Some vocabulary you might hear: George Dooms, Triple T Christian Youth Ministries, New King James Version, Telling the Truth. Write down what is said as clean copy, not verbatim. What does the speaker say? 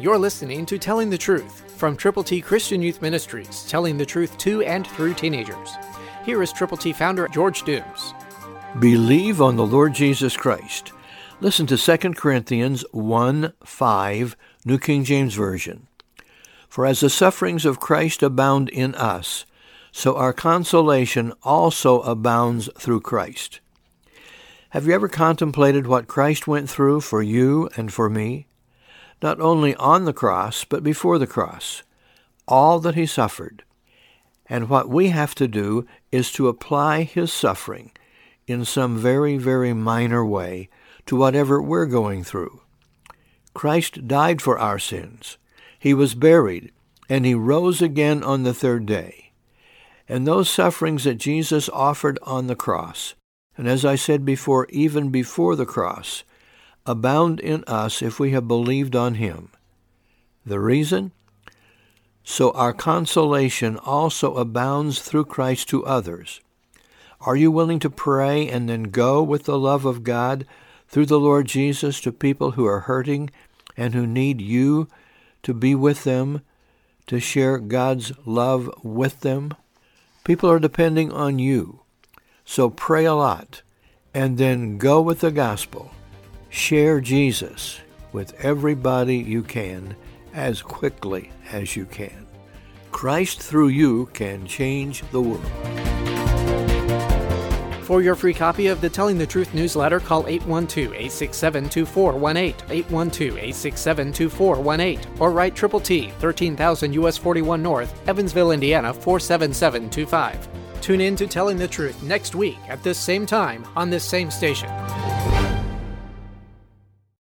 You're listening to Telling the Truth from Triple T Christian Youth Ministries, telling the truth to and through teenagers. Here is Triple T founder George Dooms. Believe on the Lord Jesus Christ. Listen to 2 Corinthians 1:5, New King James Version. For as the sufferings of Christ abound in us, so our consolation also abounds through Christ. Have you ever contemplated what Christ went through for you and for me? Not only on the cross, but before the cross, all that he suffered. And what we have to do is to apply his suffering in some very, very minor way to whatever we're going through. Christ died for our sins. He was buried, and he rose again on the third day. And those sufferings that Jesus offered on the cross, and as I said before, even before the cross, abound in us if we have believed on him. The reason? So our consolation also abounds through Christ to others. Are you willing to pray and then go with the love of God through the Lord Jesus to people who are hurting and who need you to be with them, to share God's love with them? People are depending on you, so pray a lot and then go with the gospel. Share Jesus with everybody you can as quickly as you can. Christ through you can change the world. For your free copy of the Telling the Truth newsletter, call 812-867-2418, 812-867-2418, or write Triple T, 13,000 U.S. 41 North, Evansville, Indiana, 47725. Tune in to Telling the Truth next week at this same time on this same station.